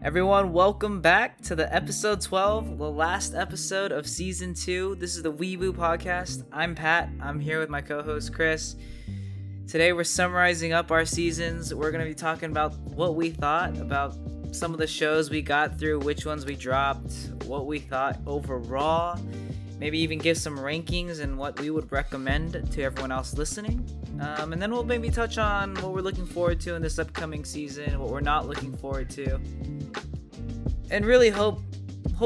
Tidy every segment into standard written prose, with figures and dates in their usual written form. Everyone, welcome back to the episode 12, the last episode of season 2. This is the Weeboo podcast. I'm Pat. I'm here with my co-host Chris. Today we're summarizing up our seasons. We're going to be talking about what we thought, about some of the shows we got through, which ones we dropped, what we thought overall, maybe even give some rankings and what we would recommend to everyone else listening. And then we'll maybe touch on what we're looking forward to in this upcoming season, what we're not looking forward to. And really hope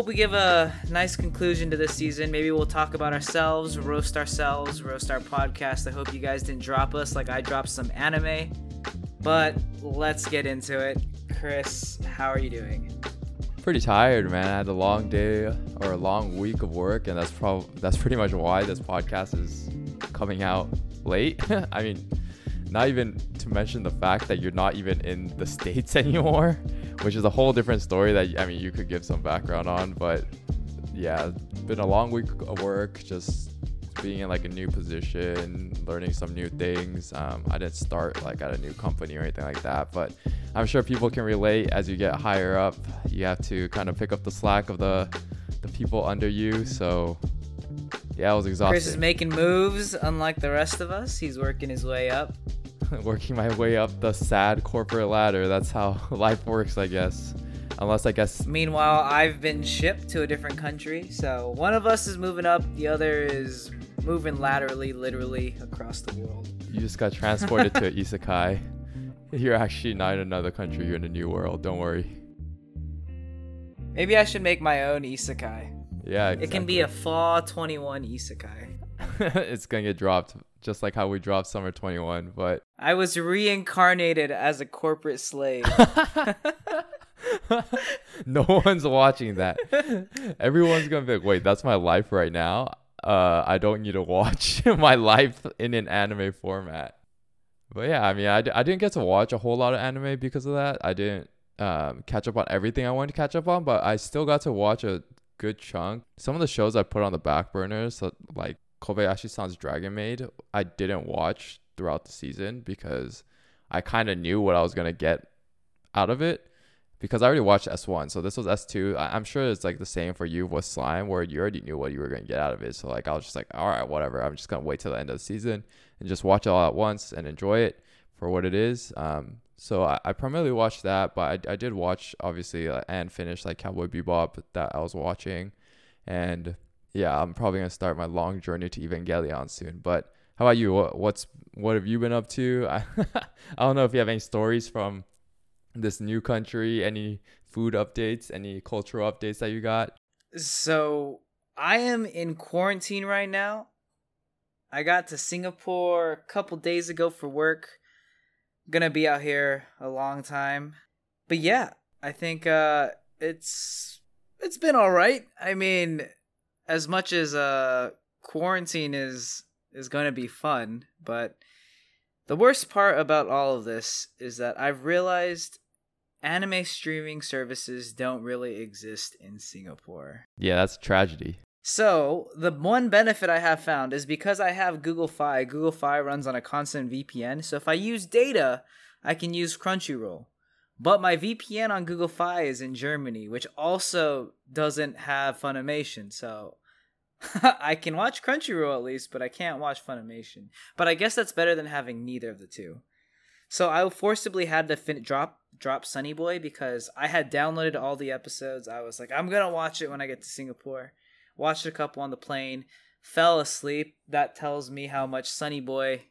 we give a nice conclusion to this season. Maybe we'll talk about ourselves, roast our podcast. I hope you guys didn't drop us like I dropped some anime. But let's get into it. Chris, how are you doing? Pretty tired, man. I had a long day or a long week of work, and that's pretty much why this podcast is coming out late. I mean, not even to mention the fact that you're not even in the States anymore, which is a whole different story that, I mean, you could give some background on. But yeah, it's been a long week of work, just being in like a new position, learning some new things. I didn't start like at a new company or anything like that, but I'm sure people can relate. As you get higher up, you have to kind of pick up the slack of the people under you. So yeah, I was exhausted. Chris is making moves, unlike the rest of us. He's working his way up. Working my way up the sad corporate ladder. That's how life works, I guess. Unless, I guess... Meanwhile, I've been shipped to a different country. So one of us is moving up. The other is moving laterally, literally, across the world. You just got transported to Isekai. You're actually not in another country. You're in a new world. Don't worry. Maybe I should make my own Isekai. Yeah, exactly. It can be a Fall 21 Isekai. It's going to get dropped, just like how we dropped Summer 21, but... I was reincarnated as a corporate slave. No one's watching that. Everyone's going to be like, wait, that's my life right now? I don't need to watch my life in an anime format. But yeah, I mean, I didn't get to watch a whole lot of anime because of that. I didn't catch up on everything I wanted to catch up on, but I still got to watch a good chunk. Some of the shows I put on the back burner, so like Kobayashi-san's Dragon Maid, I didn't watch throughout the season because I kind of knew what I was going to get out of it because I already watched S1. So this was S2. I'm sure it's like the same for you with Slime, where you already knew what you were going to get out of it. So like I was just like, all right, whatever. I'm just going to wait till the end of the season and just watch it all at once and enjoy it for what it is. So I primarily watched that, but I did watch, obviously, and finish like Cowboy Bebop that I was watching. And yeah, I'm probably going to start my long journey to Evangelion soon. But how about you? What have you been up to? I don't know if you have any stories from this new country, any food updates, any cultural updates that you got? So I am in quarantine right now. I got to Singapore a couple days ago for work. Gonna be out here a long time. But yeah, I think it's been all right. I mean, as much as quarantine is going to be fun, but the worst part about all of this is that I've realized anime streaming services don't really exist in Singapore. Yeah, that's a tragedy. So the one benefit I have found is because I have Google Fi. Google Fi runs on a constant VPN, so if I use data, I can use Crunchyroll. But my VPN on Google Fi is in Germany, which also doesn't have Funimation. So I can watch Crunchyroll at least, but I can't watch Funimation. But I guess that's better than having neither of the two. So I forcibly had to drop Sunny Boy because I had downloaded all the episodes. I was like, I'm going to watch it when I get to Singapore. Watched a couple on the plane. Fell asleep. That tells me how much Sunny Boy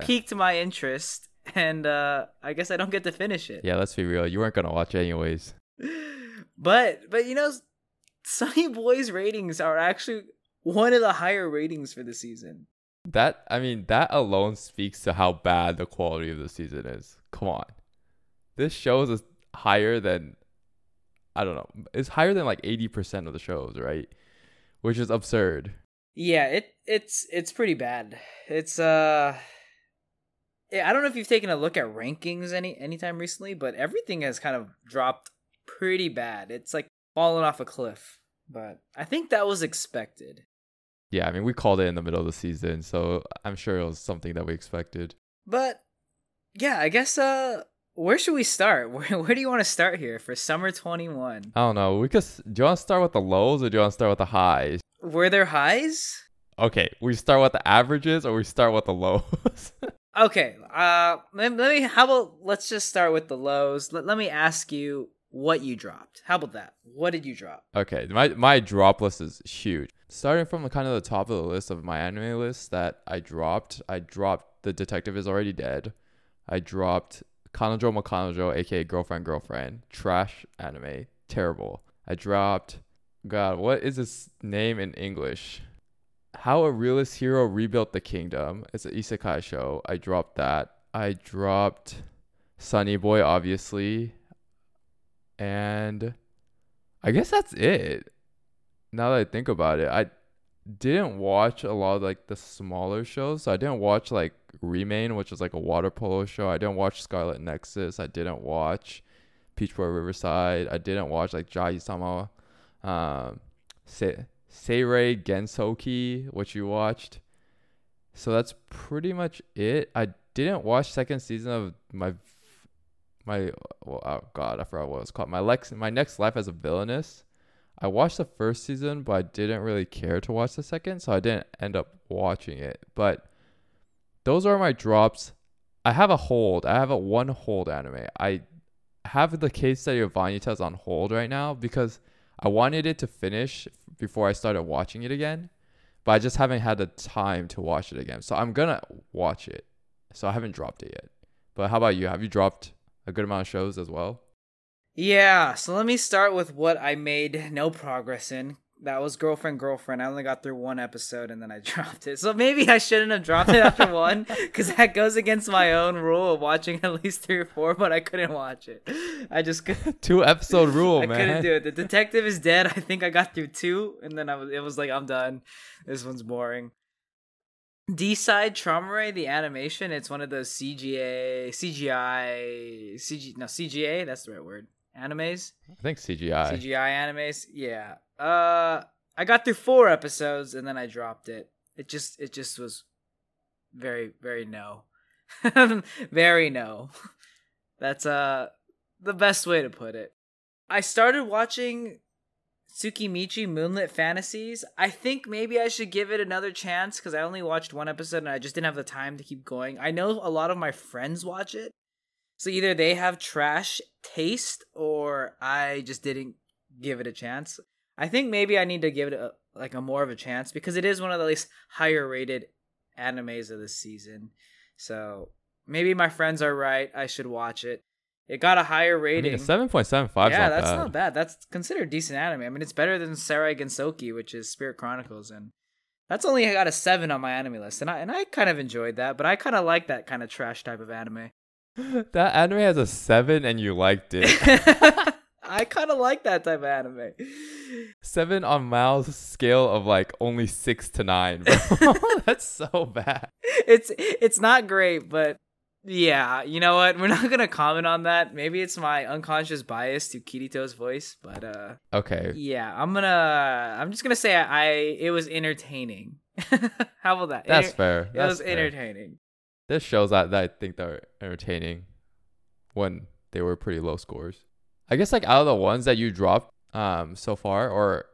piqued my interest. And I guess I don't get to finish it. Yeah, let's be real. You weren't going to watch it anyways. But you know, Sunny Boy's ratings are actually one of the higher ratings for the season. That alone speaks to how bad the quality of the season is. Come on. This show is higher than, I don't know, it's higher than like 80% of the shows, right? Which is absurd. Yeah, it's pretty bad. It's... I don't know if you've taken a look at rankings anytime recently, but everything has kind of dropped pretty bad. It's like falling off a cliff, but I think that was expected. Yeah, I mean, we called it in the middle of the season, so I'm sure it was something that we expected. But yeah, I guess Where should we start? Where do you want to start here for summer 21? I don't know. Do you want to start with the lows or do you want to start with the highs? Were there highs? Okay, we start with the averages or we start with the lows? Okay, let's just start with the lows. Let me ask you what you dropped. How about that? What did you drop? Okay, my drop list is huge. Starting from kind of the top of the list of my anime list that I dropped The Detective is Already Dead. I dropped Kanojo mo Kanojo, aka Girlfriend. Trash anime. Terrible. I dropped, God, what is its name in English? How a Realist Hero Rebuilt the Kingdom. It's an isekai show. I dropped that. I dropped Sunny Boy, obviously. And I guess that's it. Now that I think about it, I didn't watch a lot of the smaller shows. So I didn't watch Remake, which is a water polo show. I didn't watch Scarlet Nexus. I didn't watch Peach Boy Riverside. I didn't watch Jai-sama. Seirei Gensouki, which you watched. So that's pretty much it. I didn't watch second season of I forgot what it was called. My Next Life as a Villainess. I watched the first season, but I didn't really care to watch the second, so I didn't end up watching it. But those are my drops. I have a hold. I have one hold anime. I have The Case Study of Vanitas on hold right now because I wanted it to finish before I started watching it again, but I just haven't had the time to watch it again. So I'm gonna watch it. So I haven't dropped it yet. But how about you? Have you dropped a good amount of shows as well? Yeah, so let me start with what I made no progress in. That was Girlfriend. I only got through one episode and then I dropped it. So maybe I shouldn't have dropped it after one, because that goes against my own rule of watching at least 3 or 4, but I couldn't watch it. I just couldn't. 2-episode rule, man. I couldn't do it. The Detective is Dead. I think I got through 2, and then it was I'm done. This one's boring. D-side Traumare, the animation, it's one of those CGA, that's the right word. Animes? I think CGI. CGI animes, yeah. I got through 4 episodes and then I dropped it. It just was very, very no. Very no. That's the best way to put it. I started watching Tsukimichi Moonlit Fantasies. I think maybe I should give it another chance because I only watched 1 episode and I just didn't have the time to keep going. I know a lot of my friends watch it. So either they have trash taste or I just didn't give it a chance. I think maybe I need to give it a more of a chance because it is one of the least higher rated animes of the season. So maybe my friends are right. I should watch it. It got a higher rating. I mean, 7.75. Yeah, that's not bad. That's considered decent anime. I mean, it's better than Seirei Gensouki, which is Spirit Chronicles, and that's only got a 7 on my anime list. And I kind of enjoyed that, but I kind of like that kind of trash type of anime. That anime has a 7, and you liked it. I kind of like that type of anime. 7 on Miles' scale of only 6 to 9. Bro. That's so bad. It's not great, but yeah, you know what? We're not gonna comment on that. Maybe it's my unconscious bias to Kirito's voice, but okay. Yeah, I'm just gonna say it was entertaining. How about that? That's fair. It was entertaining. There's shows that I think that are entertaining when they were pretty low scores. I guess out of the ones that you dropped so far, or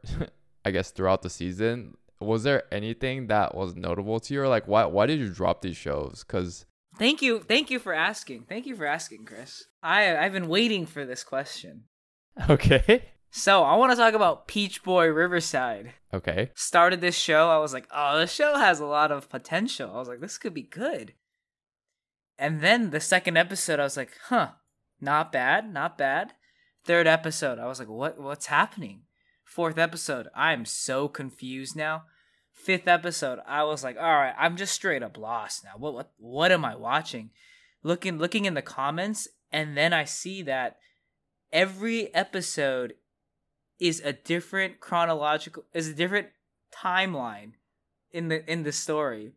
I guess throughout the season, was there anything that was notable to you, or why did you drop these shows? Because thank you for asking. Thank you for asking, Chris. I've been waiting for this question. Okay. So I want to talk about Peach Boy Riverside. Okay. Started this show, I was like, oh, this show has a lot of potential. I was like, this could be good. And then the second episode, I was like, huh, not bad. Third episode, I was like, what's happening? Fourth episode, I'm so confused now. Fifth episode, I was like, all right, I'm just straight up lost now. What am I watching? Looking in the comments, and then I see that every episode is a different timeline in the story.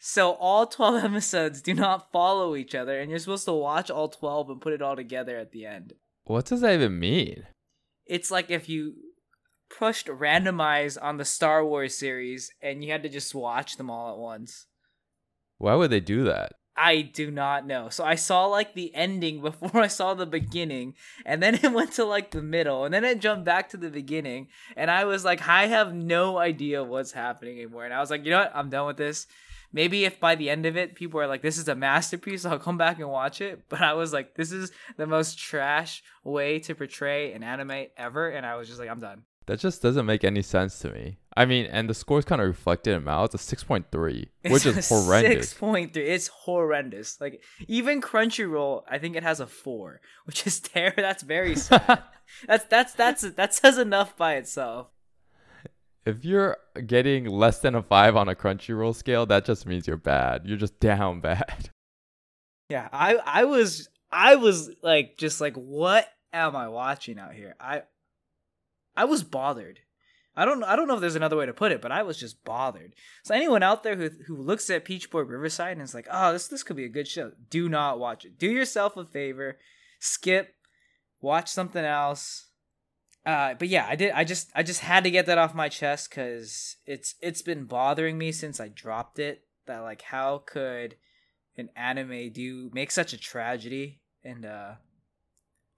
So all 12 episodes do not follow each other, and you're supposed to watch all 12 and put it all together at the end. What does that even mean? It's like if you pushed randomize on the Star Wars series and you had to just watch them all at once. Why would they do that? I do not know. So I saw like the ending before I saw the beginning, and then it went to like the middle, and then it jumped back to the beginning, and I was like, I have no idea what's happening anymore. And I was like, you know what? I'm done with this. Maybe if by the end of it, people are like, this is a masterpiece, I'll come back and watch it. But I was like, this is the most trash way to portray an anime ever. And I was just like, I'm done. That just doesn't make any sense to me. I mean, and the score is kind of reflected in Mal. It's a 6.3, which is horrendous. 6.3. It's horrendous. Like, even Crunchyroll, I think it has a 4, which is terrible. That's very sad. That says enough by itself. If you're getting less than a 5 on a Crunchyroll scale, that just means you're bad. You're just down bad. Yeah, I was like, just like, what am I watching out here? I was bothered. I don't know if there's another way to put it, but I was just bothered. So anyone out there who looks at Peach Boy Riverside and is like, oh, this could be a good show, do not watch it. Do yourself a favor. Skip. Watch something else. But yeah, I just had to get that off my chest, because it's been bothering me since I dropped it, that like, how could an anime make such a tragedy? And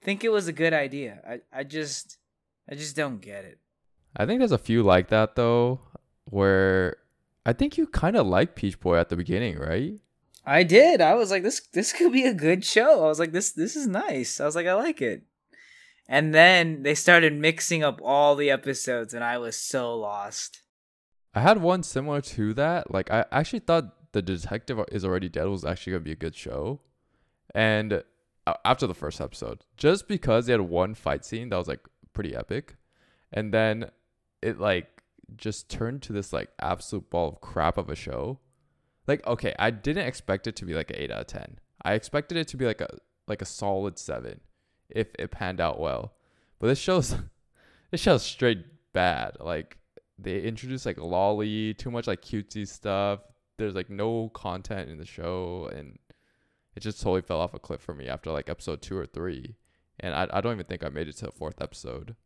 think it was a good idea. I just don't get it. I think there's a few like that though, where I think you kind of liked Peach Boy at the beginning, right? I did. I was like, this could be a good show. I was like, this is nice. I was like, I like it. And then they started mixing up all the episodes, and I was so lost. I had one similar to that. Like, I actually thought The Detective is Already Dead was actually going to be a good show. And after the first episode, just because they had one fight scene that was, like, pretty epic. And then it, like, just turned to this, like, absolute ball of crap of a show. Like, okay, I didn't expect it to be, like, an 8 out of 10. I expected it to be, like a solid 7. If it panned out well. But this show's straight bad. Like, they introduced like lolly, too much like cutesy stuff. There's like no content in the show, and it just totally fell off a cliff for me after like episode 2 or 3. And I don't even think I made it to the 4th episode.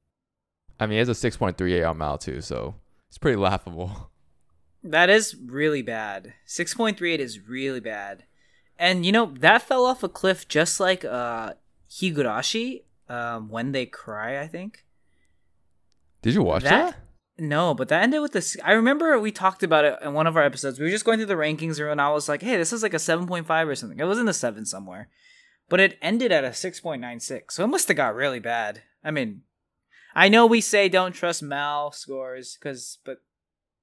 I mean, it's a 6.38 on Mal too, so it's pretty laughable. That is really bad. 6.38 is really bad. And you know, that fell off a cliff just like Higurashi, When They Cry, I think. Did you watch that? No, but that ended with this. I remember we talked about it in one of our episodes. We were just going through the rankings, and I was like, hey, this is like a 7.5 or something. It was in the 7 somewhere. But it ended at a 6.96, so it must have got really bad. I mean, I know we say don't trust Mal scores, but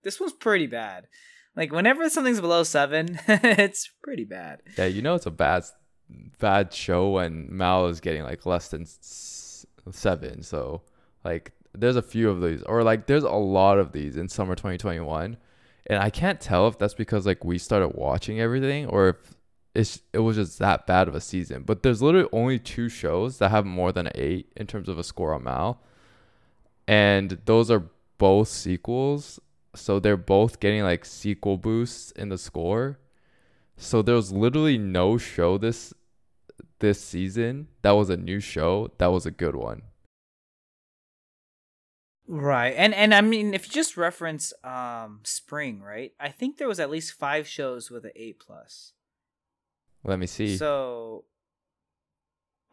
this one's pretty bad. Like, whenever something's below 7, it's pretty bad. Yeah, you know it's a bad show, and Mal is getting like less than 7. So like, there's a few of these, or like there's a lot of these in summer 2021, and I can't tell if that's because like we started watching everything, or if it was just that bad of a season. But there's literally only 2 shows that have more than an 8 in terms of a score on Mal, and those are both sequels, so they're both getting like sequel boosts in the score. So there was literally no show this season that was a new show that was a good one, right? And I mean, if you just reference spring, right, I think there was at least 5 shows with an 8+. Let me see. So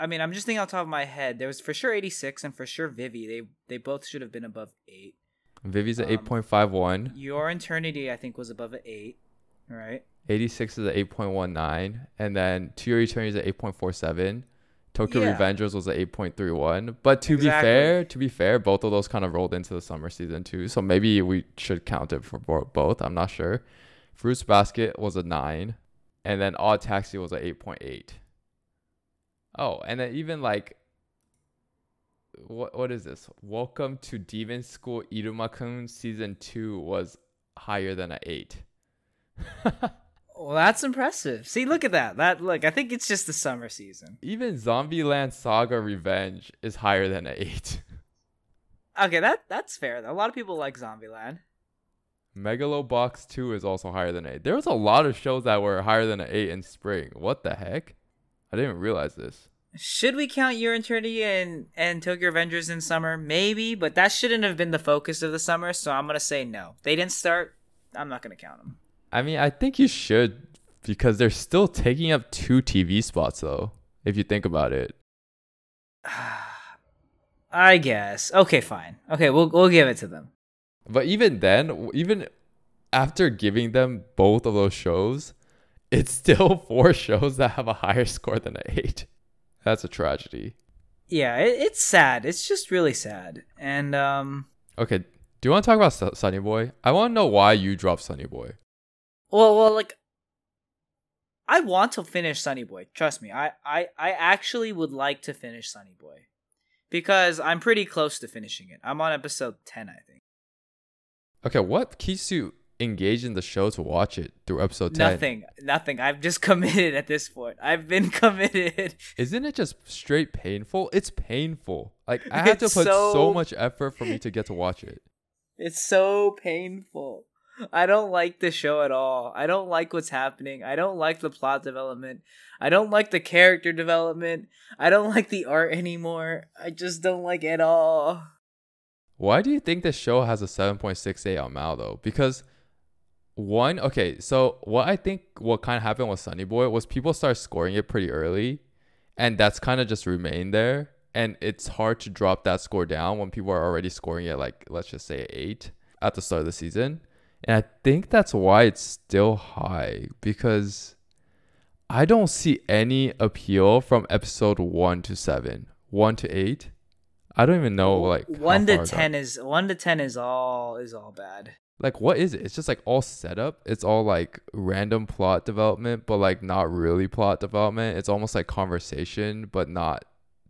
I mean, I'm just thinking off the top of my head, there was for sure 86 and for sure Vivy. They both should have been above 8. Vivy's an 8.51. Your Eternity I think was above an 8, right? 86 is an 8.19, and then To Your Eternity is an 8.47. Tokyo Revengers was an 8.31. But to be fair, both of those kind of rolled into the summer season too, so maybe we should count it for both. I'm not sure. Fruits Basket was a 9, and then Odd Taxi was an 8.8. Oh, and then even like, what is this? Welcome to Demon School Iruma-kun season 2 was higher than an 8. Well, that's impressive. See, look at that. Look, I think it's just the summer season. Even Zombieland Saga Revenge is higher than an 8. Okay, that's fair. A lot of people like Zombieland. Megalobox 2 is also higher than an 8. There was a lot of shows that were higher than an 8 in spring. What the heck? I didn't realize this. Should we count Your Eternity and Tokyo Revengers in summer? Maybe, but that shouldn't have been the focus of the summer, so I'm going to say no. They didn't start. I'm not going to count them. I mean, I think you should because they're still taking up 2 TV spots, though, if you think about it. I guess. Okay, fine. Okay, we'll give it to them. But even then, even after giving them both of those shows, it's still 4 shows that have a higher score than 8. That's a tragedy. Yeah, it's sad. It's just really sad. And okay, do you want to talk about Sunny Boy? I want to know why you dropped Sunny Boy. Well, like, I want to finish Sunny Boy. Trust me, I actually would like to finish Sunny Boy because I'm pretty close to finishing it. I'm on episode 10, I think. Okay, what keeps you engaged in the show to watch it through episode 10? Nothing. I've just committed at this point. I've been committed. Isn't it just straight painful? It's painful. Like, I have to put so much effort for me to get to watch it. It's so painful. I don't like the show at all. I don't like what's happening. I don't like the plot development. I don't like the character development. I don't like the art anymore. I just don't like it at all. Why do you think this show has a 7.68 on MAU, though? Because, one, okay, so what kind of happened with Sunny Boy was people start scoring it pretty early, and that's kind of just remained there. And it's hard to drop that score down when people are already scoring it, like, let's just say 8 at the start of the season. And I think that's why it's still high, because I don't see any appeal from episode 1 to 7, 1 to 8. I don't even know, like, 1 to 10 is 1 to 10 is all bad. Like, what is it? It's just like all setup. It's all like random plot development, but like not really plot development. It's almost like conversation, but not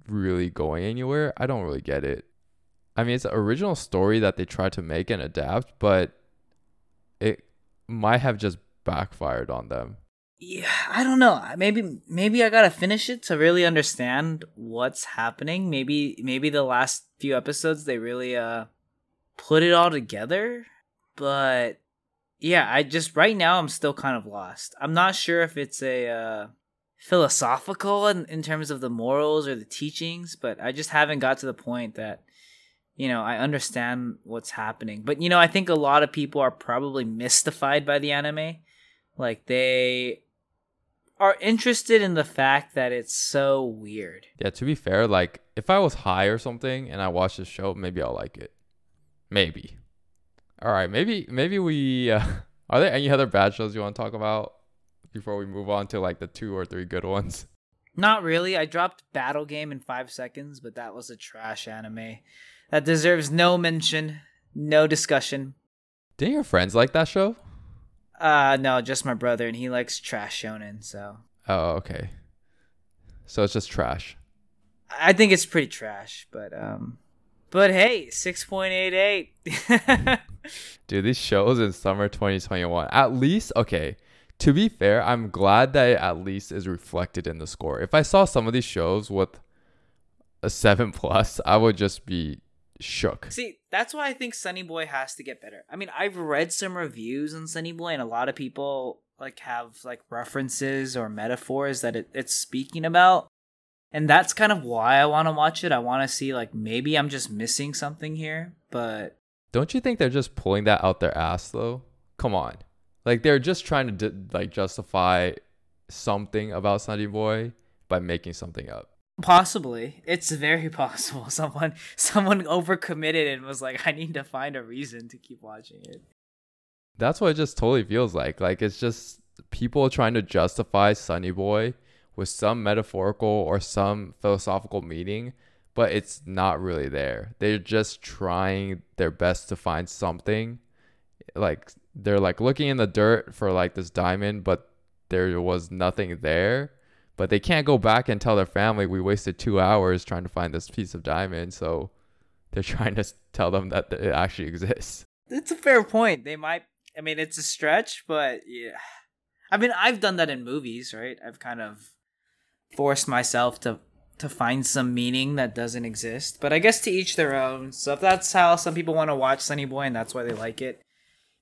really going anywhere. I don't really get it. I mean, it's an original story that they tried to make and adapt, but it might have just backfired on them. Yeah, I don't know. Maybe I gotta finish it to really understand what's happening. Maybe the last few episodes they really put it all together. But yeah, I just right now I'm still kind of lost. I'm not sure if it's a philosophical in terms of the morals or the teachings, but I just haven't got to the point that, you know, I understand what's happening. But, you know, I think a lot of people are probably mystified by the anime. Like, they are interested in the fact that it's so weird. Yeah, to be fair, like, if I was high or something and I watched this show, maybe I'll like it. Maybe. All right, maybe we... are there any other bad shows you want to talk about before we move on to, like, the 2 or 3 good ones? Not really. I dropped Battle Game in 5 seconds, but that was a trash anime that deserves no mention, no discussion. Didn't your friends like that show? No, just my brother, and he likes trash shonen, so. Oh, okay. So it's just trash. I think it's pretty trash, but hey, 6.88. Dude, these shows in summer 2021, at least, okay, to be fair, I'm glad that it at least is reflected in the score. If I saw some of these shows with a 7+, I would just be shook. See, that's why I think Sunny Boy has to get better. I mean, I've read some reviews on Sunny Boy, and a lot of people like have like references or metaphors that it's speaking about, and that's kind of why I want to watch it. I want to see, like, maybe I'm just missing something here. But don't you think they're just pulling that out their ass, though? Come on, like, they're just trying to justify something about Sunny Boy by making something up. Possibly. It's very possible. Someone overcommitted and was like, I need to find a reason to keep watching it. That's what it just totally feels like. Like, it's just people trying to justify Sunny Boy with some metaphorical or some philosophical meaning, but it's not really there. They're just trying their best to find something. Like, they're like looking in the dirt for like this diamond, but there was nothing there. But they can't go back and tell their family, we wasted 2 hours trying to find this piece of diamond. So they're trying to tell them that it actually exists. It's a fair point. They might, I mean, it's a stretch, but yeah. I mean, I've done that in movies, right? I've kind of forced myself to find some meaning that doesn't exist. But I guess to each their own. So if that's how some people want to watch Sunny Boy and that's why they like it.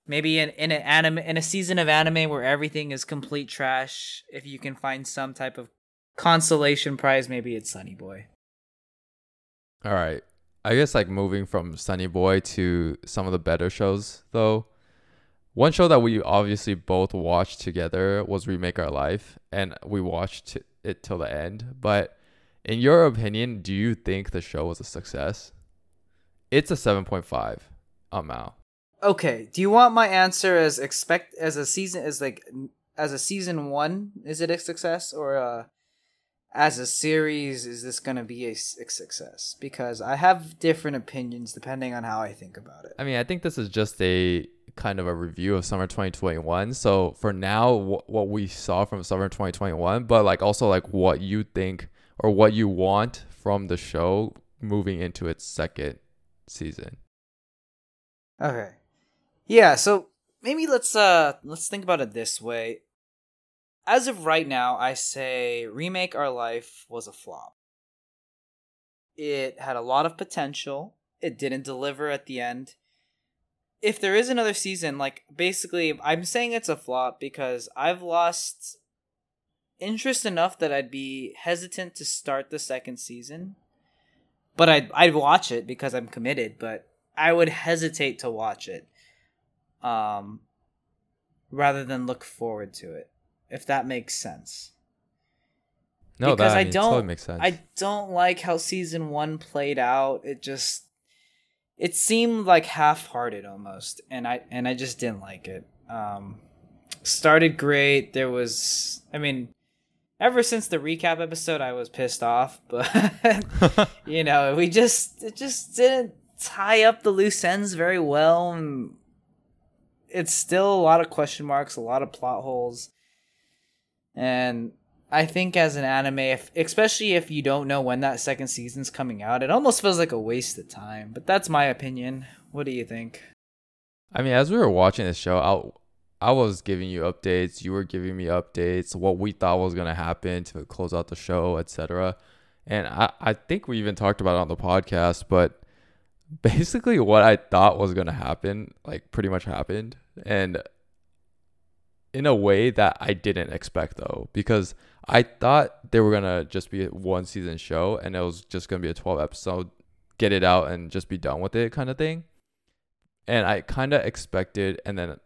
Maybe in a season of anime where everything is complete trash, if you can find some type of consolation prize, maybe it's Sunny Boy. All right. I guess, like, moving from Sunny Boy to some of the better shows, though, One show that we obviously both watched together was Remake Our Life, and we watched it till the end. But in your opinion, do you think the show was a success? It's a 7.5. I'm out. Okay. Do you want my answer as season one? Is it a success, or as a series? Is this going to be a success? Because I have different opinions depending on how I think about it. I mean, I think this is just a kind of a review of summer 2021, so for now what we saw from summer 2021, but like also like what you think or what you want from the show moving into its second season. Okay, yeah, so maybe let's think about it this way. As of right now, I say Remake Our Life was a flop. It had a lot of potential. It didn't deliver at the end. If there is another season, like, basically, I'm saying it's a flop because I've lost interest enough that I'd be hesitant to start the second season. But I'd watch it because I'm committed, but I would hesitate to watch it rather than look forward to it, if that makes sense. No, because that totally makes sense. I don't like how season one played out. It seemed like half-hearted almost, and I just didn't like it. Started great. There was, I mean, ever since the recap episode, I was pissed off. But you know, it just didn't tie up the loose ends very well. And it's still a lot of question marks, a lot of plot holes, and I think as an anime, especially if you don't know when that second season's coming out, it almost feels like a waste of time. But that's my opinion. What do you think? I mean, as we were watching this show, I was giving you updates. You were giving me updates, what we thought was going to happen to close out the show, etc. And I think we even talked about it on the podcast, but basically what I thought was going to happen, like, pretty much happened. And in a way that I didn't expect, though, because I thought they were going to just be a one season show and it was just going to be a 12 episode, get it out and just be done with it kind of thing. And I kind of expected, and then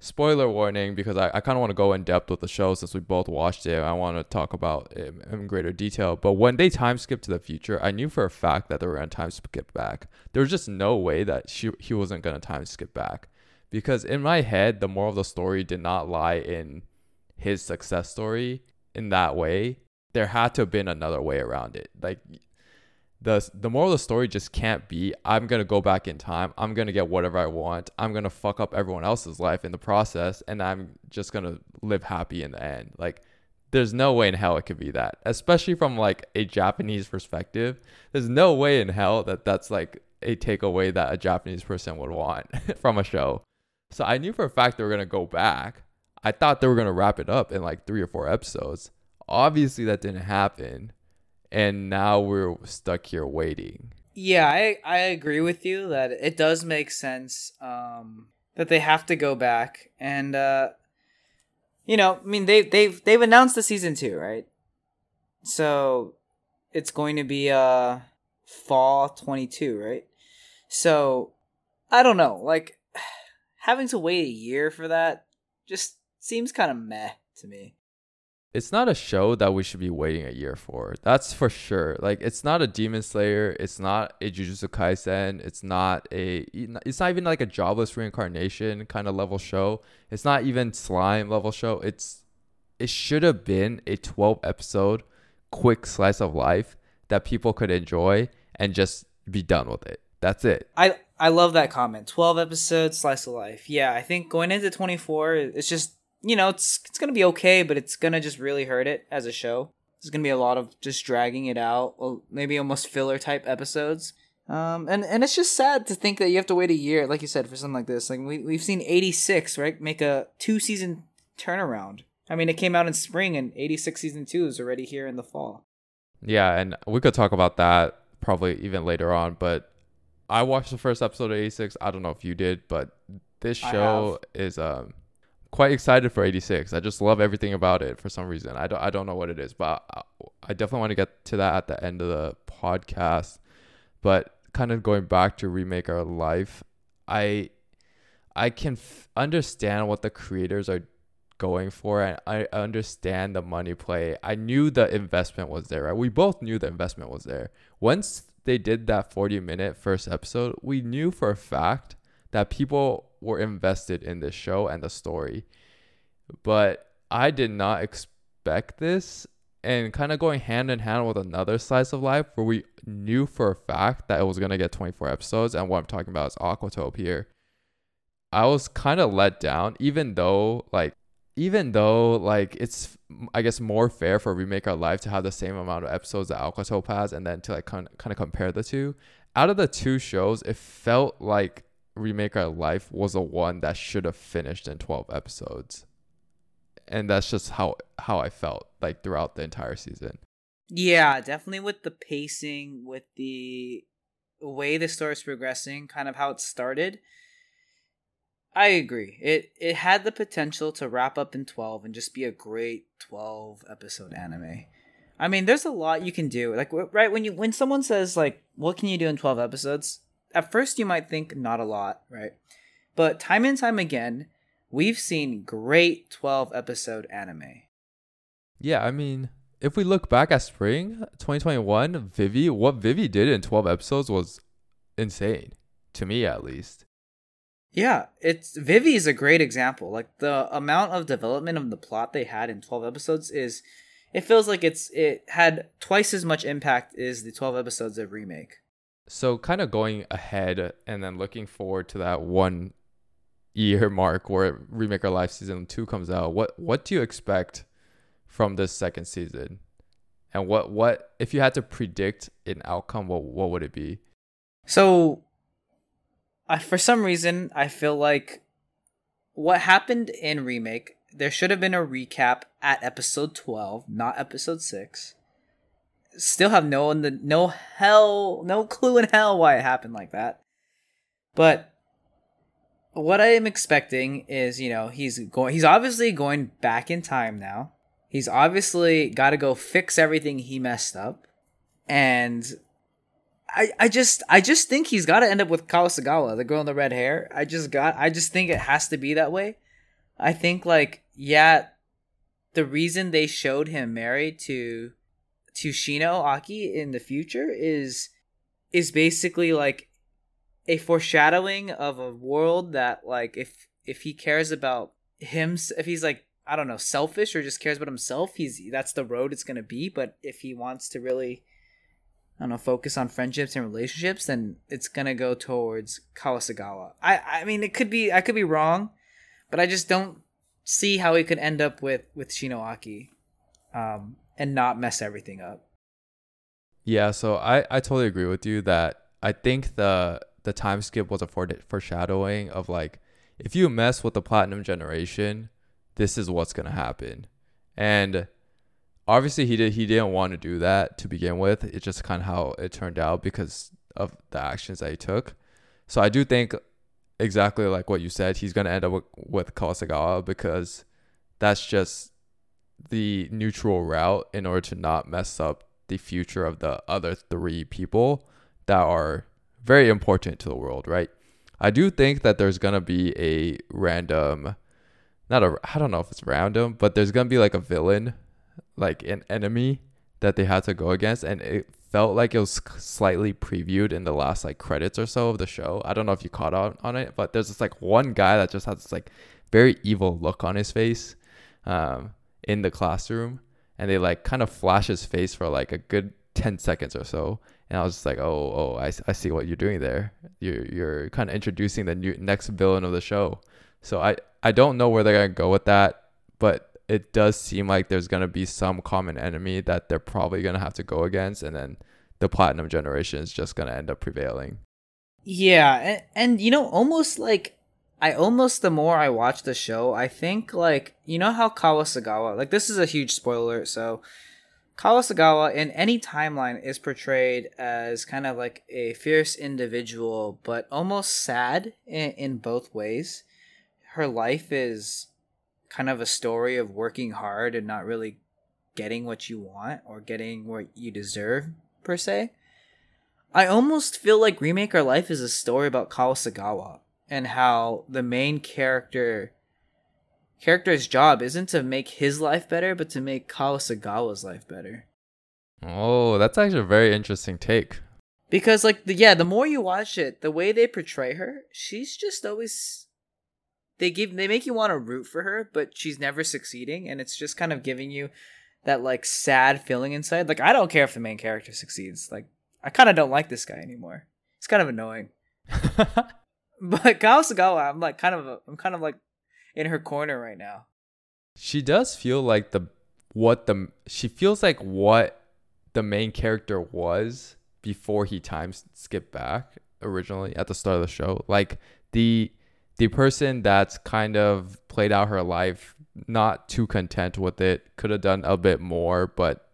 spoiler warning, because I kind of want to go in depth with the show since we both watched it. I want to talk about it in greater detail. But when they time skipped to the future, I knew for a fact that they were going to time skip back. There was just no way that he wasn't going to time skip back. Because in my head, the moral of the story did not lie in his success story in that way. There had to have been another way around it. Like, the moral of the story just can't be, I'm going to go back in time, I'm going to get whatever I want, I'm going to fuck up everyone else's life in the process, and I'm just going to live happy in the end. Like, there's no way in hell it could be that. Especially from, like, a Japanese perspective. There's no way in hell that that's, like, a takeaway that a Japanese person would want from a show. So I knew for a fact they were going to go back. I thought they were going to wrap it up in like 3 or 4 episodes. Obviously, that didn't happen. And now we're stuck here waiting. Yeah, I agree with you that it does make sense that they have to go back. And, you know, I mean, they've announced the season 2, right? So it's going to be fall 22, right? So I don't know. Like, having to wait a year for that just seems kind of meh to me. It's not a show that we should be waiting a year for. That's for sure. Like, it's not a Demon Slayer. It's not a Jujutsu Kaisen. It's not even like a Jobless Reincarnation kind of level show. It's not even Slime level show. It should have been a 12 episode quick slice of life that people could enjoy and just be done with it. That's it. I love that comment. 12 episodes, slice of life. Yeah, I think going into 24, it's just, you know, it's going to be okay, but it's going to just really hurt it as a show. There's going to be a lot of just dragging it out, or maybe almost filler-type episodes. And it's just sad to think that you have to wait a year, like you said, for something like this. Like, we've seen 86, right, make a 2-season turnaround. I mean, it came out in spring, and 86 season 2 is already here in the fall. Yeah, and we could talk about that probably even later on, but I watched the first episode of 86. I don't know if you did, but this show is quite excited for 86. I just love everything about it for some reason. I don't know what it is, but I definitely want to get to that at the end of the podcast. But kind of going back to Remake Our Life, I I can understand what the creators are going for, and I understand the money play. I knew the investment was there, right? We both knew the investment was there. Once they did that 40-minute first episode, we knew for a fact that people were invested in this show and the story. But I did not expect this, and kind of going hand in hand with another slice of life where we knew for a fact that it was going to get 24 episodes, and what I'm talking about is Aquatope here. I was kind of let down, even though it's, I guess, more fair for Remake Our Life to have the same amount of episodes that Aquatope has, and then to like kind of compare the two. Out of the two shows, it felt like Remake Our Life was the one that should have finished in 12 episodes. And that's just how I felt like throughout the entire season. Yeah, definitely with the pacing, with the way the story is progressing, kind of how it started. I agree. It had the potential to wrap up in 12 and just be a great 12 episode anime. I mean, there's a lot you can do. Like, right when someone says like, "What can you do in 12 episodes?" At first, you might think not a lot, right? But time and time again, we've seen great 12 episode anime. Yeah, I mean, if we look back at spring 2021, Vivy, what Vivy did in 12 episodes was insane, to me at least. Yeah, Vivy is a great example. Like, the amount of development of the plot they had in 12 episodes is, it feels like it had twice as much impact as the 12 episodes of Remake. So kind of going ahead and then looking forward to that 1 year mark where Remake Our Life season 2 comes out, what do you expect from this second season? And what if you had to predict an outcome, what would it be? So for some reason, I feel like what happened in Remake, there should have been a recap at episode 12, not episode 6. Still have no clue in hell why it happened like that. But what I am expecting is, you know, he's obviously going back in time now. He's obviously got to go fix everything he messed up, and I just think he's got to end up with Kawasegawa, the girl in the red hair. I just think it has to be that way. I think, like, yeah, the reason they showed him married to Shinoaki in the future is basically like a foreshadowing of a world that, like, if he cares about him, if he's like, I don't know, selfish or just cares about himself, that's the road it's going to be. But if he wants to really, I don't know, focus on friendships and relationships, then it's going to go towards Kawasegawa. I mean, I could be wrong, but I just don't see how he could end up with Shinoaki and not mess everything up. Yeah, so I totally agree with you that I think the time skip was a foreshadowing of, like, if you mess with the Platinum Generation, this is what's going to happen. And obviously he didn't want to do that to begin with. It's just kind of how it turned out because of the actions that he took. So I do think exactly like what you said, he's going to end up with Kawasegawa because that's just the neutral route in order to not mess up the future of the other three people that are very important to the world, right? I do think that there's going to be a random, I don't know if it's random, but there's going to be like a villain, like an enemy that they had to go against, and it felt like it was slightly previewed in the last like credits or so of the show. I don't know if you caught on it, but there's this like one guy that just has this like very evil look on his face in the classroom, and they like kind of flash his face for like a good 10 seconds or so, and I was just like, I see what you're doing there. You're kind of introducing the next villain of the show. So I don't know where they're going to go with that, but it does seem like there's going to be some common enemy that they're probably going to have to go against, and then the Platinum Generation is just going to end up prevailing. Yeah, and you know, almost like, the more I watch the show, I think, like, you know how Kawasegawa, like, this is a huge spoiler, so Kawasegawa in any timeline is portrayed as kind of like a fierce individual, but almost sad in both ways. Her life is kind of a story of working hard and not really getting what you want or getting what you deserve, per se. I almost feel like Remake Our Life is a story about Kawasegawa and how the main character's job isn't to make his life better, but to make Kawasegawa's life better. Oh, that's actually a very interesting take. Because, like, the more you watch it, the way they portray her, she's just always... They make you want to root for her, but she's never succeeding, and it's just kind of giving you that, like, sad feeling inside. Like, I don't care if the main character succeeds. Like, I kind of don't like this guy anymore. It's kind of annoying. But Kawasegawa, I'm kind of in her corner right now. She does feel like what the main character was before he time skipped back originally at the start of the show. Like the person that's kind of played out her life, not too content with it, could have done a bit more, but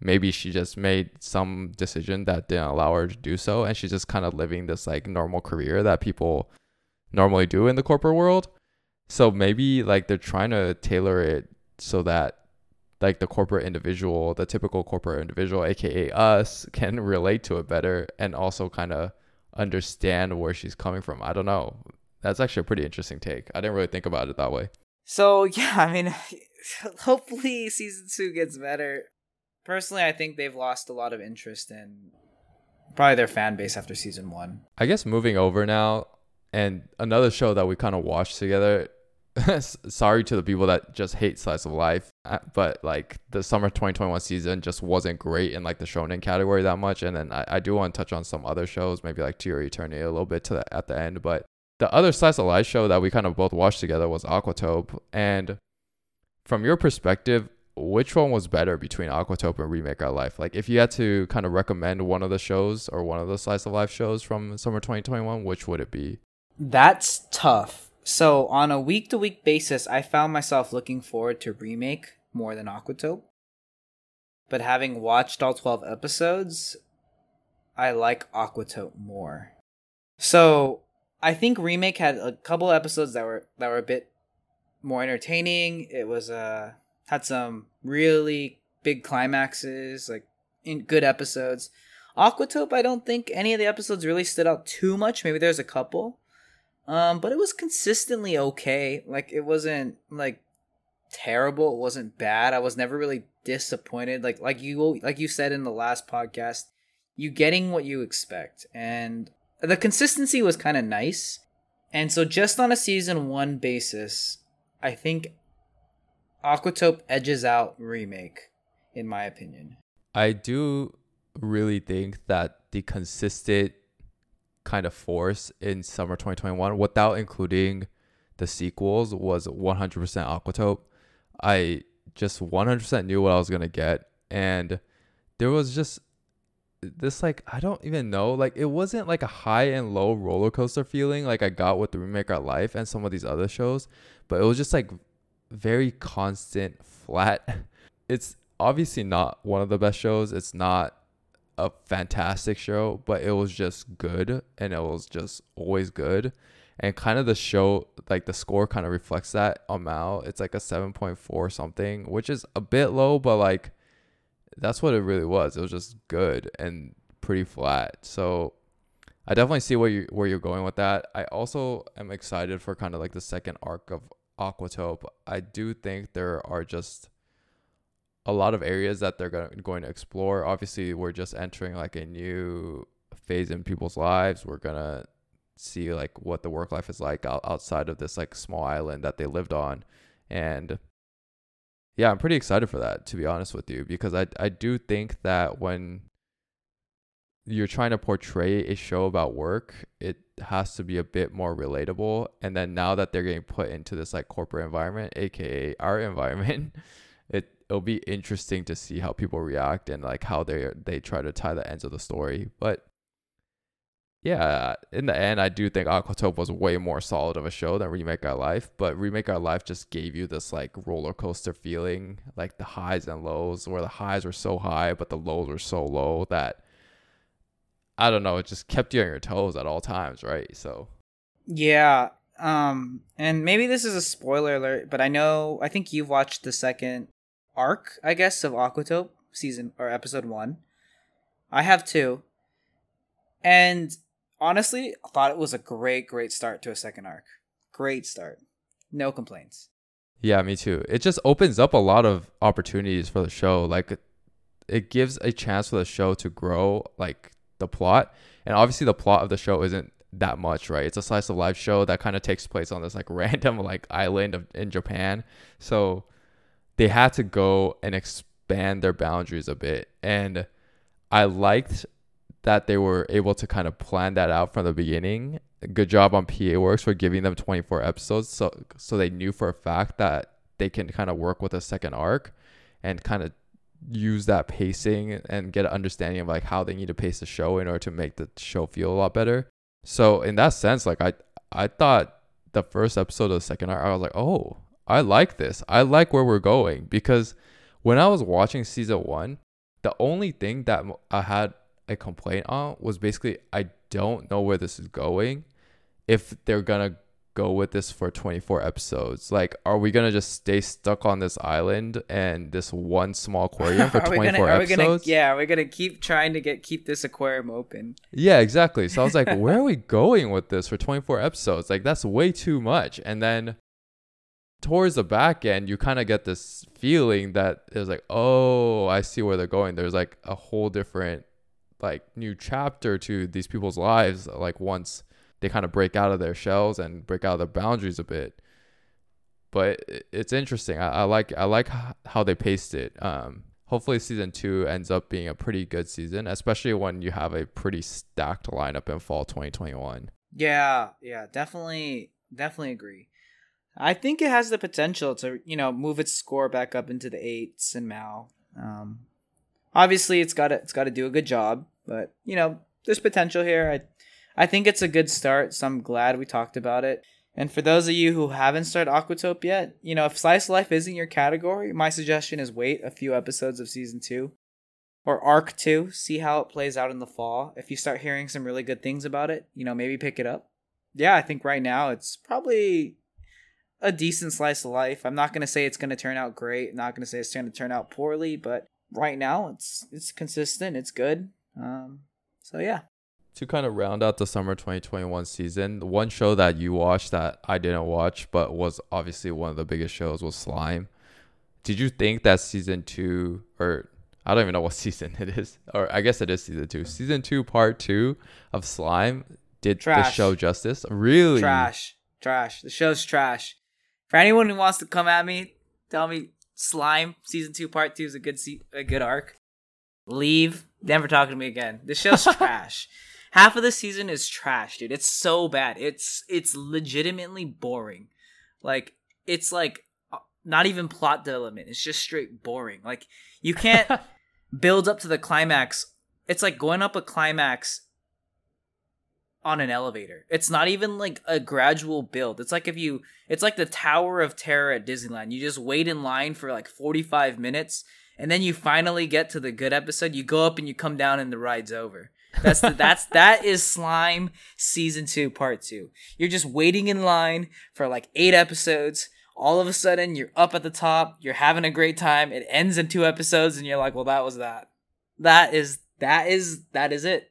maybe she just made some decision that didn't allow her to do so, and she's just kind of living this like normal career that people normally do in the corporate world. So maybe like they're trying to tailor it so that like the typical corporate individual, aka us, can relate to it better and also kind of understand where she's coming from. I don't know. That's actually a pretty interesting take. I didn't really think about it that way. So yeah, I mean, hopefully season 2 gets better. Personally, I think they've lost a lot of interest in probably their fan base after season 1. I guess moving over now, and another show that we kind of watched together. Sorry to the people that just hate slice of life, but like the summer 2021 season just wasn't great in like the shonen category that much. And then I do want to touch on some other shows, maybe like To Your Eternity a little bit at the end. But the other slice of life show that we kind of both watched together was Aquatope. And from your perspective, which one was better between Aquatope and Remake Our Life? Like if you had to kind of recommend one of the shows or one of the slice of life shows from summer 2021, which would it be? That's tough. So on a week-to-week basis, I found myself looking forward to Remake more than Aquatope. But having watched all 12 episodes, I like Aquatope more. So I think Remake had a couple episodes that were a bit more entertaining. It was had some really big climaxes, like in good episodes. Aquatope, I don't think any of the episodes really stood out too much. Maybe there's a couple. But it was consistently okay. Like, it wasn't, like, terrible. It wasn't bad. I was never really disappointed. Like you said in the last podcast, you getting what you expect. And the consistency was kind of nice. And so just on a season 1 basis, I think Aquatope edges out Remake, in my opinion. I do really think that the consistent kind of force in summer 2021 without including the sequels was 100% Aquatope. I just 100% knew what I was gonna get, and there was just this like I don't even know, like it wasn't like a high and low roller coaster feeling like I got with the Remake Our Life and some of these other shows, but it was just like very constant flat. It's obviously not one of the best shows, it's not a fantastic show, but it was just good, and it was just always good, and kind of the show, like the score kind of reflects that amount. It's like a 7.4 something, which is a bit low, but like that's what it really was. It was just good and pretty flat. So I definitely see where you're going with that. I also am excited for kind of like the second arc of Aquatope. I do think there are just a lot of areas that they're going to explore. Obviously, we're just entering like a new phase in people's lives. We're going to see like what the work life is like outside of this like small island that they lived on. And yeah, I'm pretty excited for that, to be honest with you, because I do think that when you're trying to portray a show about work, it has to be a bit more relatable. And then now that they're getting put into this like corporate environment, aka our environment, it'll be interesting to see how people react and like how they try to tie the ends of the story. But yeah, in the end, I do think Aquatope was way more solid of a show than Remake Our Life. But Remake Our Life just gave you this like roller coaster feeling, like the highs and lows, where the highs were so high, but the lows were so low that I don't know. It just kept you on your toes at all times, right? So yeah, and maybe this is a spoiler alert, but I think you've watched the second arc, I guess, of Aquatope episode 1. I have 2, and honestly, I thought it was a great start to a second arc. Great start. No complaints. Yeah, me too. It just opens up a lot of opportunities for the show. Like, it gives a chance for the show to grow, like, the plot. And obviously the plot of the show isn't that much, right? It's a slice of life show that kind of takes place on this, like, random, like, island in Japan. So they had to go and expand their boundaries a bit. And I liked that they were able to kind of plan that out from the beginning. Good job on PA Works for giving them 24 episodes. So they knew for a fact that they can kind of work with a second arc and kind of use that pacing and get an understanding of, like, how they need to pace the show in order to make the show feel a lot better. So in that sense, like, I thought the first episode of the second arc, I was like, oh, I like this. I like where we're going. Because when I was watching season one, the only thing that I had a complaint on was basically, I don't know where this is going. If they're gonna go with this for 24 episodes, like, are we gonna just stay stuck on this island and this one small aquarium for 24 episodes? We're gonna keep trying to keep this aquarium open. Yeah, exactly. So I was like, where are we going with this for 24 episodes? Like, that's way too much. And then towards the back end, you kind of get this feeling that it's like, oh, I see where they're going. There's, like, a whole different, like, new chapter to these people's lives, like, once they kind of break out of their shells and break out of their boundaries a bit. But it's interesting. I like how they paced it. Hopefully season 2 ends up being a pretty good season, especially when you have a pretty stacked lineup in fall 2021. Yeah, definitely agree. I think it has the potential to, you know, move its score back up into the 8s and Mao. Obviously, it's got to do a good job, but, you know, there's potential here. I think it's a good start, so I'm glad we talked about it. And for those of you who haven't started Aquatope yet, you know, if Slice Life isn't your category, my suggestion is wait a few episodes of Season 2 or Arc 2, see how it plays out in the fall. If you start hearing some really good things about it, you know, maybe pick it up. Yeah, I think right now it's probably a decent slice of life. I'm not going to say it's going to turn out great. I'm not going to say it's going to turn out poorly, but right now it's consistent, it's good. So yeah, to kind of round out the summer 2021 season, one show that you watched that I didn't watch but was obviously one of the biggest shows was Slime. Did you think that season 2, or I don't even know what season it is, or I guess it is season 2 part 2 of Slime did trash. The show justice? Really trash. The show's trash. For anyone who wants to come at me, tell me Slime season 2 part 2 is a good arc. Leave. Never talking to me again. This show's trash. Half of the season is trash, dude. It's so bad. It's legitimately boring. Like, it's like not even plot development. It's just straight boring. Like, you can't build up to the climax. It's like going up a climax on an elevator. It's not even like a gradual build. It's like the Tower of Terror at Disneyland. You just wait in line for like 45 minutes and then you finally get to the good episode. You go up and you come down and the ride's over. That is Slime season 2 part 2. You're just waiting in line for like 8 episodes. All of a sudden you're up at the top, you're having a great time. It ends in 2 episodes and you're like, "Well, that was that." That is it.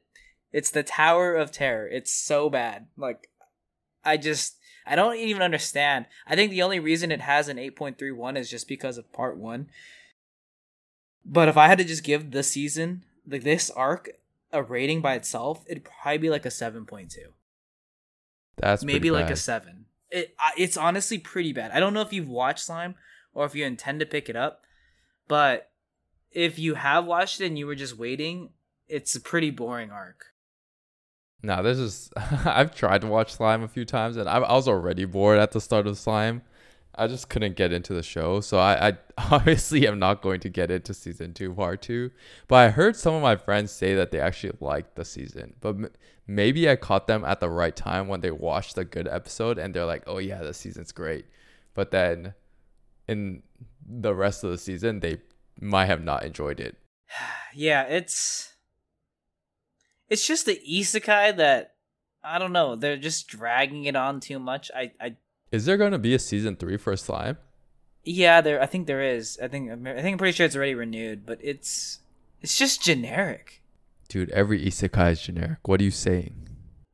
It's the Tower of Terror. It's so bad. Like, I don't even understand. I think the only reason it has an 8.31 is just because of part 1. But if I had to just give the season, like this arc, a rating by itself, it'd probably be like a 7.2. That's maybe like a 7. It's honestly pretty bad. I don't know if you've watched Slime or if you intend to pick it up, but if you have watched it and you were just waiting, it's a pretty boring arc. No, this is... I've tried to watch Slime a few times, and I was already bored at the start of Slime. I just couldn't get into the show, so I obviously am not going to get into Season 2, Part 2. But I heard some of my friends say that they actually liked the season. But maybe I caught them at the right time when they watched a good episode, and they're like, oh yeah, the season's great. But then in the rest of the season, they might have not enjoyed it. Yeah, it's just the isekai that, I don't know, they're just dragging it on too much. Is there going to be a season 3 for Slime? Yeah, I think there is. I think I'm pretty sure it's already renewed, but it's just generic. Dude, every isekai is generic. What are you saying?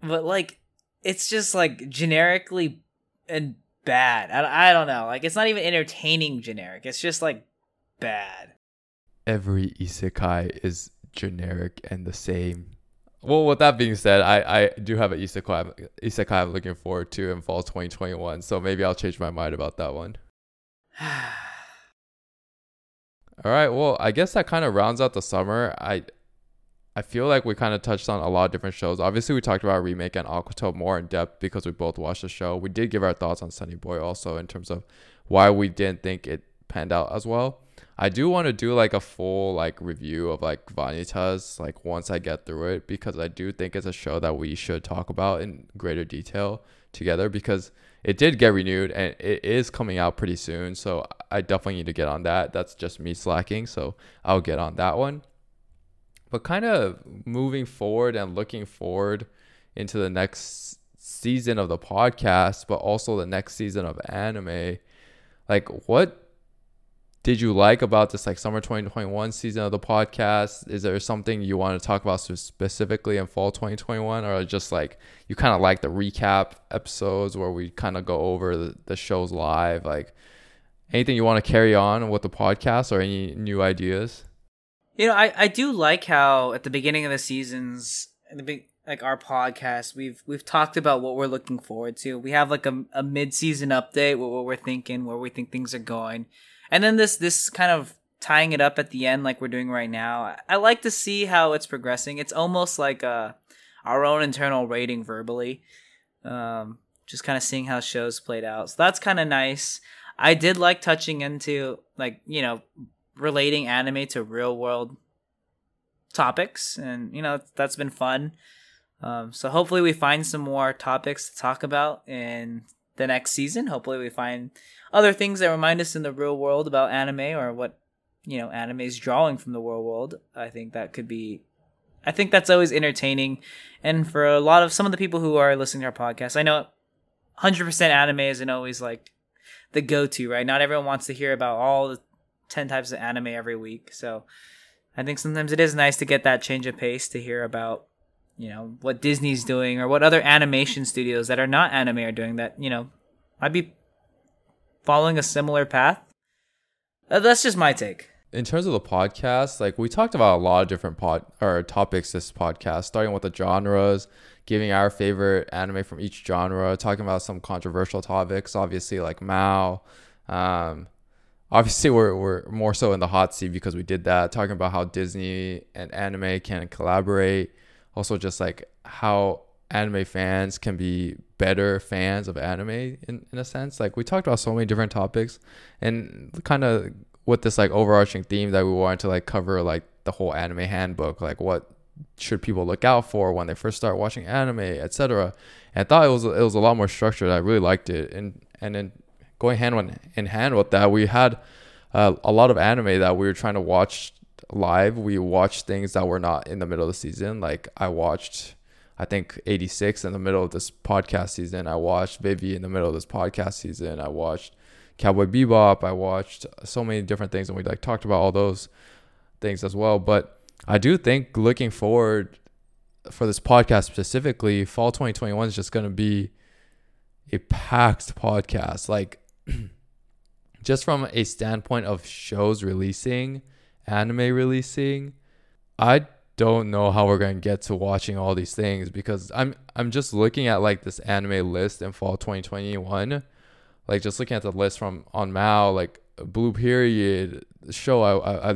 But, like, it's just, like, generically and bad. I don't know. Like, it's not even entertaining generic. It's just, like, bad. Every isekai is generic and the same. Well, with that being said, I do have an isekai I'm looking forward to in fall 2021, so maybe I'll change my mind about that one. All right, well, I guess that kind of rounds out the summer. I feel like we kind of touched on a lot of different shows. Obviously, we talked about Remake and Aquatope more in depth because we both watched the show. We did give our thoughts on Sunny Boy also in terms of why we didn't think it panned out as well. I do want to do like a full like review of like Vanitas like once I get through it, because I do think it's a show that we should talk about in greater detail together, because it did get renewed and it is coming out pretty soon. So I definitely need to get on that. That's just me slacking. So I'll get on that one. But kind of moving forward and looking forward into the next season of the podcast, but also the next season of anime, like what did you like about this like summer 2021 season of the podcast? Is there something you want to talk about specifically in fall 2021, or just like you kind of like the recap episodes where we kind of go over the shows live? Like anything you want to carry on with the podcast or any new ideas? You know, I do like how at the beginning of the seasons, like our podcast, we've talked about what we're looking forward to. We have like a mid-season update, what we're thinking, where we think things are going. And then this kind of tying it up at the end like we're doing right now. I like to see how it's progressing. It's almost like our own internal rating verbally. Just kind of seeing how shows played out. So that's kind of nice. I did like touching into like, you know, relating anime to real world topics, and you know that's been fun, so hopefully we find some more topics to talk about in the next season. Hopefully we find other things that remind us in the real world about anime, or what, you know, anime is drawing from the real world. I think that's always entertaining, and for a lot of some of the people who are listening to our podcast, I know 100% anime isn't always like the go-to, right? Not everyone wants to hear about all the 10 types of anime every week. So I think sometimes it is nice to get that change of pace, to hear about, you know, what Disney's doing or what other animation studios that are not anime are doing that, you know, might be following a similar path. That's just my take. In terms of the podcast, like we talked about a lot of different topics this podcast, starting with the genres, giving our favorite anime from each genre, talking about some controversial topics, obviously like Mao, obviously, we're more so in the hot seat because we did that, talking about how Disney and anime can collaborate. Also, just like how anime fans can be better fans of anime in a sense. Like we talked about so many different topics, and kind of with this like overarching theme that we wanted to like cover, like the whole anime handbook, like what should people look out for when they first start watching anime, etc. And I thought it was a lot more structured. I really liked it, and then going hand in hand with that, we had a lot of anime that we were trying to watch live. We watched things that were not in the middle of the season. Like I watched, I think, 86 in the middle of this podcast season. I watched Vivy in the middle of this podcast season. I watched Cowboy Bebop. I watched so many different things, and we like talked about all those things as well. But I do think looking forward for this podcast specifically, fall 2021 is just going to be a packed podcast. Like just from a standpoint of shows releasing, anime releasing, I don't know how we're going to get to watching all these things, because I'm just looking at like this anime list in fall 2021, like just looking at the list from on Mao, like Blue Period, show I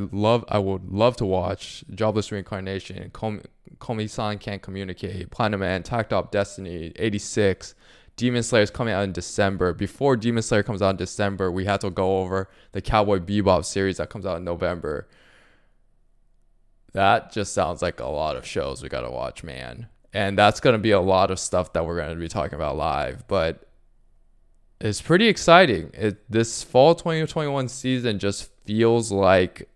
would love to watch, Jobless Reincarnation, Komi-san Can't Communicate, Planet Man, Tacked Up Destiny, 86, Demon Slayer is coming out in December. Before Demon Slayer comes out in December, we had to go over the Cowboy Bebop series that comes out in November. That just sounds like a lot of shows we got to watch, man. And that's going to be a lot of stuff that we're going to be talking about live. But it's pretty exciting. This fall 2021 season just feels like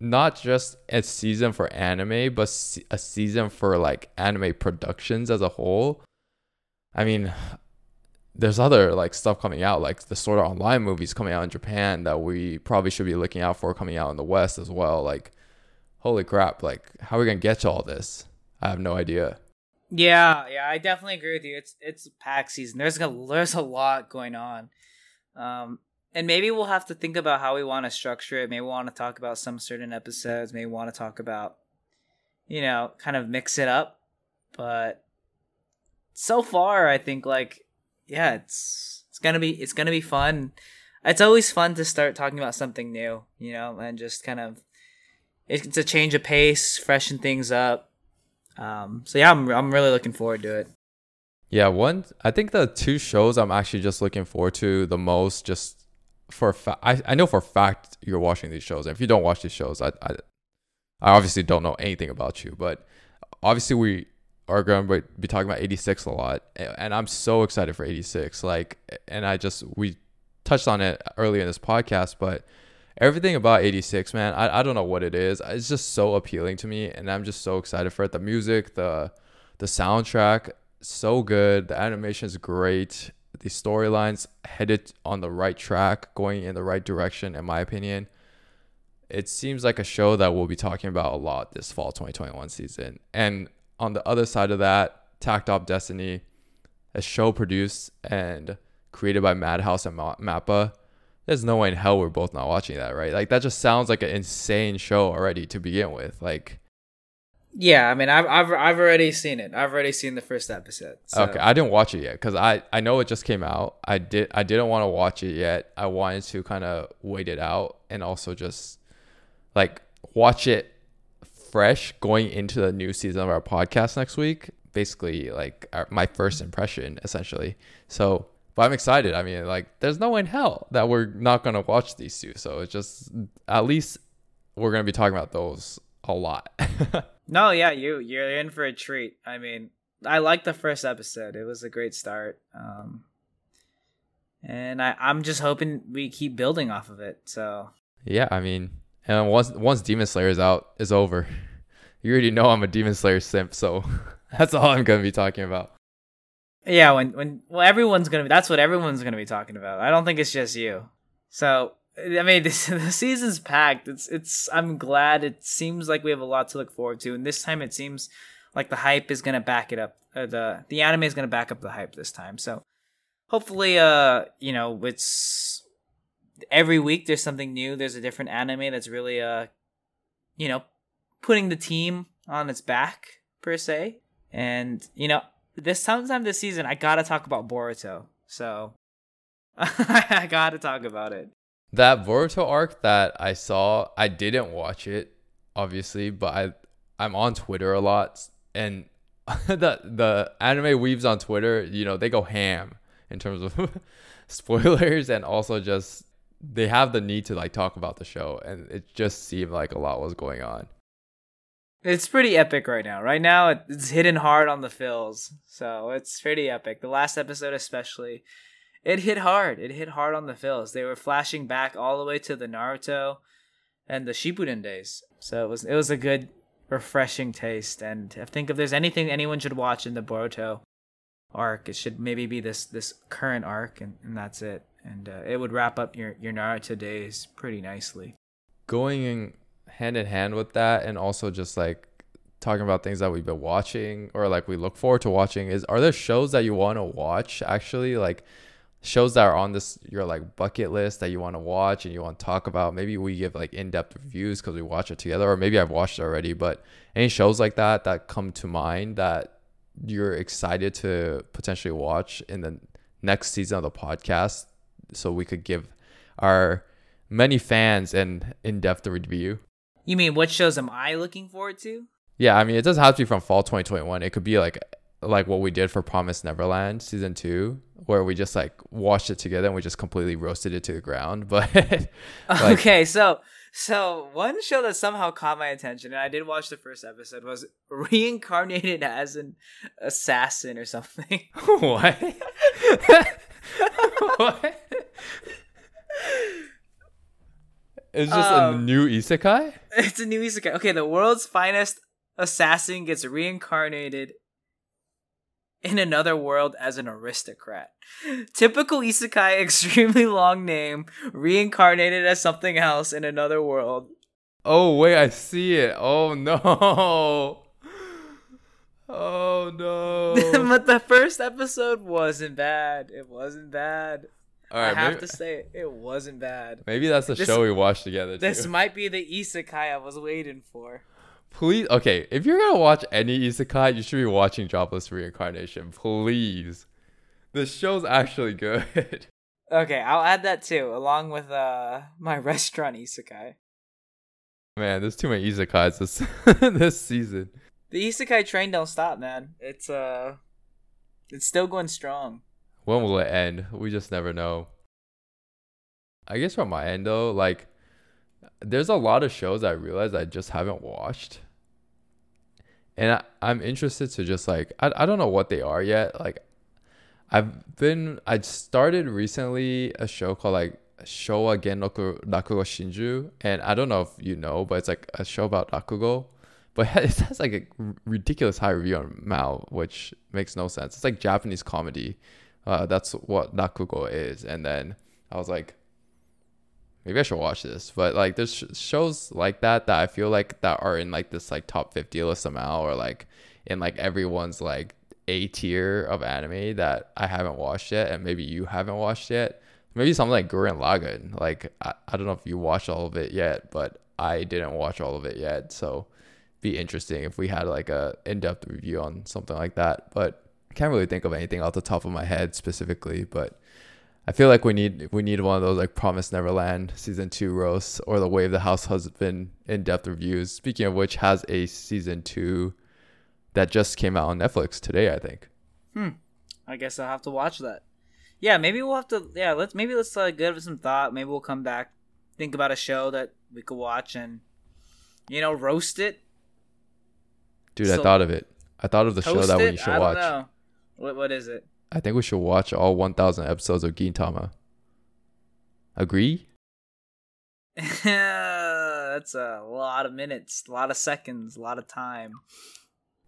not just a season for anime, but a season for like anime productions as a whole. I mean, there's other like stuff coming out, like the Sword Art Online movies coming out in Japan that we probably should be looking out for coming out in the West as well. Like, holy crap, like how are we gonna get to all this? I have no idea. Yeah, I definitely agree with you. It's pack season. There's a lot going on. And maybe we'll have to think about how we want to structure it. Maybe we want to talk about some certain episodes. Maybe we want to talk about, kind of mix it up. But so far, I think it's gonna be fun. It's always fun to start talking about something new, and just kind of it's a change of pace, freshen things up. I'm really looking forward to it. Yeah, I think the two shows I'm actually just looking forward to the most, just for I know for a fact you're watching these shows. If you don't watch these shows, I obviously don't know anything about you. But obviously we are going to be talking about 86 a lot, and I'm so excited for 86. We touched on it earlier in this podcast, but everything about 86, man, I don't know what it is. It's just so appealing to me, and I'm just so excited for it. The music, the soundtrack, so good. The animation is great. The storylines headed on the right track, going in the right direction, in my opinion. It seems like a show that we'll be talking about a lot this fall 2021 season. And on the other side of that, Tacked Up Destiny, a show produced and created by Madhouse and MAPPA. There's no way in hell we're both not watching that, right? That just sounds like an insane show already to begin with. Yeah, I mean, I've already seen it. I've already seen the first episode. So. Okay, I didn't watch it yet because I know it just came out. I didn't want to watch it yet. I wanted to kind of wait it out and also just watch it fresh going into the new season of our podcast next week. Basically, my first impression, essentially. So. But I'm excited. I mean, there's no way in hell that we're not going to watch these two. So it's just, at least we're going to be talking about those a lot. No, yeah, you're in for a treat. I mean, I liked the first episode. It was a great start. And I'm just hoping we keep building off of it. So yeah, I mean, and once Demon Slayer is over, you already know I'm a Demon Slayer simp. So that's all I'm going to be talking about. Yeah, that's what everyone's gonna be talking about. I don't think it's just you. So I mean, the season's packed. I'm glad. It seems like we have a lot to look forward to, and this time it seems like the hype is gonna back it up. The anime is gonna back up the hype this time. So hopefully, it's every week there's something new. There's a different anime that's really putting the team on its back per se, and this season, I gotta talk about Boruto. So I gotta talk about it. That Boruto arc that I saw, I didn't watch it, obviously, but I'm on Twitter a lot, and the anime weebs on Twitter, they go ham in terms of spoilers, and also just they have the need to talk about the show, and it just seemed like a lot was going on. It's pretty epic right now. Right now, it's hitting hard on the fills. So it's pretty epic. The last episode especially, it hit hard. It hit hard on the fills. They were flashing back all the way to the Naruto and the Shippuden days. So it was a good, refreshing taste. And I think if there's anything anyone should watch in the Boruto arc, it should maybe be this current arc, and that's it. And it would wrap up your Naruto days pretty nicely. Going in hand in hand with that, and also just talking about things that we've been watching or we look forward to watching, are there shows that you want to watch, actually, shows that are on this your bucket list that you want to watch and you want to talk about? Maybe we give in-depth reviews because we watch it together, or maybe I've watched it already, but any shows that come to mind that you're excited to potentially watch in the next season of the podcast, so we could give our many fans an in-depth review? You mean what shows am I looking forward to? Yeah, I mean, it doesn't have to be from fall 2021. It could be like what we did for Promised Neverland season 2, where we just watched it together and we just completely roasted it to the ground. But okay, so one show that somehow caught my attention, and I did watch the first episode, was Reincarnated as an Assassin or something. What? What? It's just a new isekai? It's a new isekai. Okay, the world's finest assassin gets reincarnated in another world as an aristocrat. Typical isekai, extremely long name, reincarnated as something else in another world. Oh, wait, I see it. Oh, no. Oh no. But the first episode wasn't bad. It wasn't bad. All right, I have to say it wasn't bad. Maybe that's the show we watched together too. This might be the isekai I was waiting for. Please, okay, if you're gonna watch any isekai, you should be watching Jobless Reincarnation, please. The show's actually good. Okay, I'll add that too, along with my restaurant isekai. Man, there's too many isekais this season. The isekai train don't stop, man. It's still going strong. When will it end? We just never know. I guess from my end though, like, there's a lot of shows I realized I just haven't watched. And I'm interested to just like, I don't know what they are yet. Like, I started recently a show called like Showa Gen Rakugo Shinju. And I don't know if you know, but it's like a show about Rakugo. But it has like a ridiculous high review on MAL, which makes no sense. It's like Japanese comedy. That's what Rakugo is. And then I was like, maybe I should watch this. But like, there's shows like that I feel like that are in like this like top 50 list somehow, or like in like everyone's like A tier of anime that I haven't watched yet, and maybe you haven't watched yet. Maybe something like Gurren Lagann. Like I don't know if you watched all of it yet, but I didn't watch all of it yet. So be interesting if we had like a in-depth review on something like that. But can't really think of anything off the top of my head specifically, but I feel like we need one of those like Promised Neverland season 2 roasts, or the Way of the House Husband in-depth reviews. Speaking of which, has a season 2 that just came out on Netflix today, I think. I guess I'll have to watch that. Yeah, maybe we'll have to. Yeah, let's give it some thought. Maybe we'll come back, think about a show that we could watch, and roast it. Dude, so, I thought of it. I thought of the show that we should watch. I don't know. What is it? I think we should watch all 1,000 episodes of Gintama. Agree? That's a lot of minutes, a lot of seconds, a lot of time.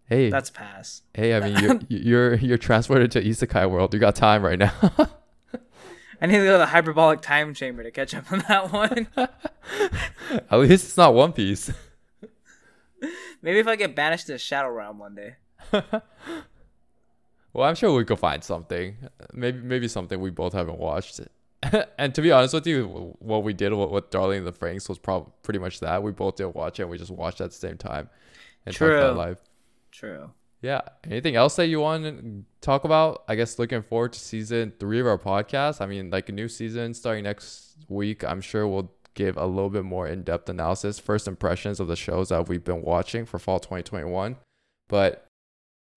Hey, that's pass. Hey, I mean, you're transported to Isekai world. You got time right now. I need to go to the hyperbolic time chamber to catch up on that one. At least it's not One Piece. Maybe if I get banished to the Shadow Realm one day. Well, I'm sure we could find something. Maybe something we both haven't watched. And to be honest with you, what we did with Darling in the Franxx was probably pretty much that. We both didn't watch it, and we just watched at the same time. And true. Talked about life. True. Yeah. Anything else that you want to talk about? I guess looking forward to season 3 of our podcast. I mean, like, a new season starting next week. I'm sure we'll give a little bit more in-depth analysis, first impressions of the shows that we've been watching for fall 2021. But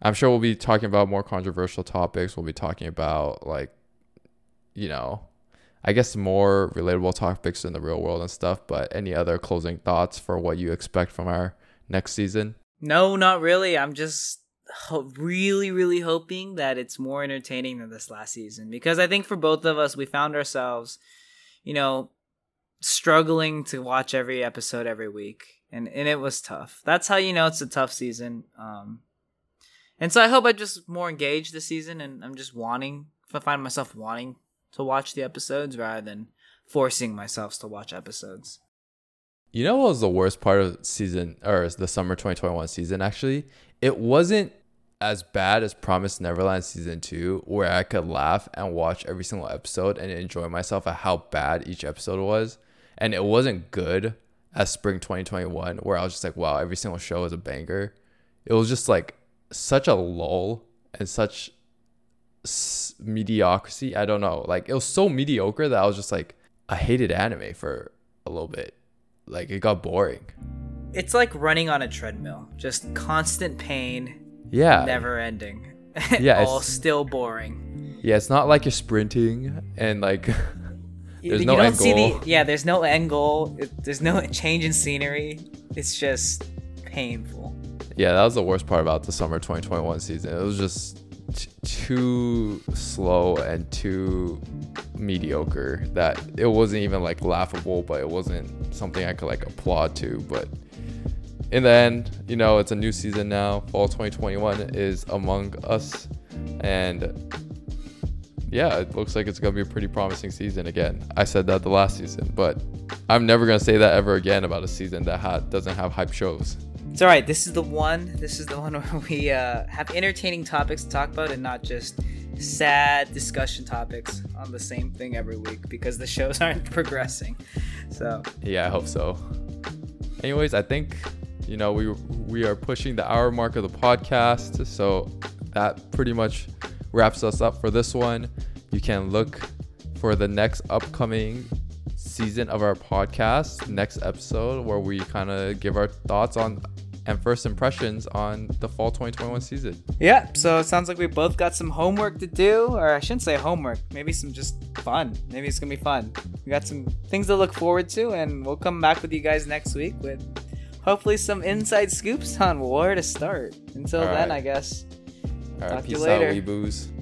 I'm sure we'll be talking about more controversial topics. We'll be talking about, like, I guess more relatable topics in the real world and stuff. But any other closing thoughts for what you expect from our next season? No, not really. I'm just really, really hoping that it's more entertaining than this last season. Because I think for both of us, we found ourselves, struggling to watch every episode every week. And it was tough. That's how you know it's a tough season. And so I hope I'm just more engaged this season, and I'm just wanting to watch the episodes rather than forcing myself to watch episodes. You know what was the worst part of season, or the summer 2021 season, actually? It wasn't as bad as Promised Neverland season 2, where I could laugh and watch every single episode and enjoy myself at how bad each episode was. And it wasn't good as spring 2021, where I was just like, wow, every single show is a banger. It was just like such a lull and such mediocrity. I don't know, like, it was so mediocre that I was just like, I hated anime for a little bit. Like, it got boring. It's like running on a treadmill, just constant pain, never ending. Yeah. All still boring. Yeah, it's not like you're sprinting and like there's no end goal. There's no end goal. There's no change in scenery. It's just painful. Yeah, that was the worst part about the summer 2021 season. It was just too slow and too mediocre that it wasn't even like laughable, but it wasn't something I could like applaud to. But in the end, it's a new season now. Fall 2021 is among us. And yeah, it looks like it's going to be a pretty promising season again. I said that the last season, but I'm never going to say that ever again about a season that doesn't have hype shows. It's alright, this is the one where we have entertaining topics to talk about and not just sad discussion topics on the same thing every week because the shows aren't progressing. So yeah, I hope so. Anyways, I think, you know, we are pushing the hour mark of the podcast, so that pretty much wraps us up for this one. You can look for the next upcoming season of our podcast, next episode, where we kind of give our thoughts on and first impressions on the fall 2021 season. Yeah, so it sounds like we both got some homework to do, or I shouldn't say homework, maybe some just fun. Maybe it's gonna be fun. We got some things to look forward to, and we'll come back with you guys next week with hopefully some inside scoops on where to start. Until then, I guess. All right, peace out, Weeboos.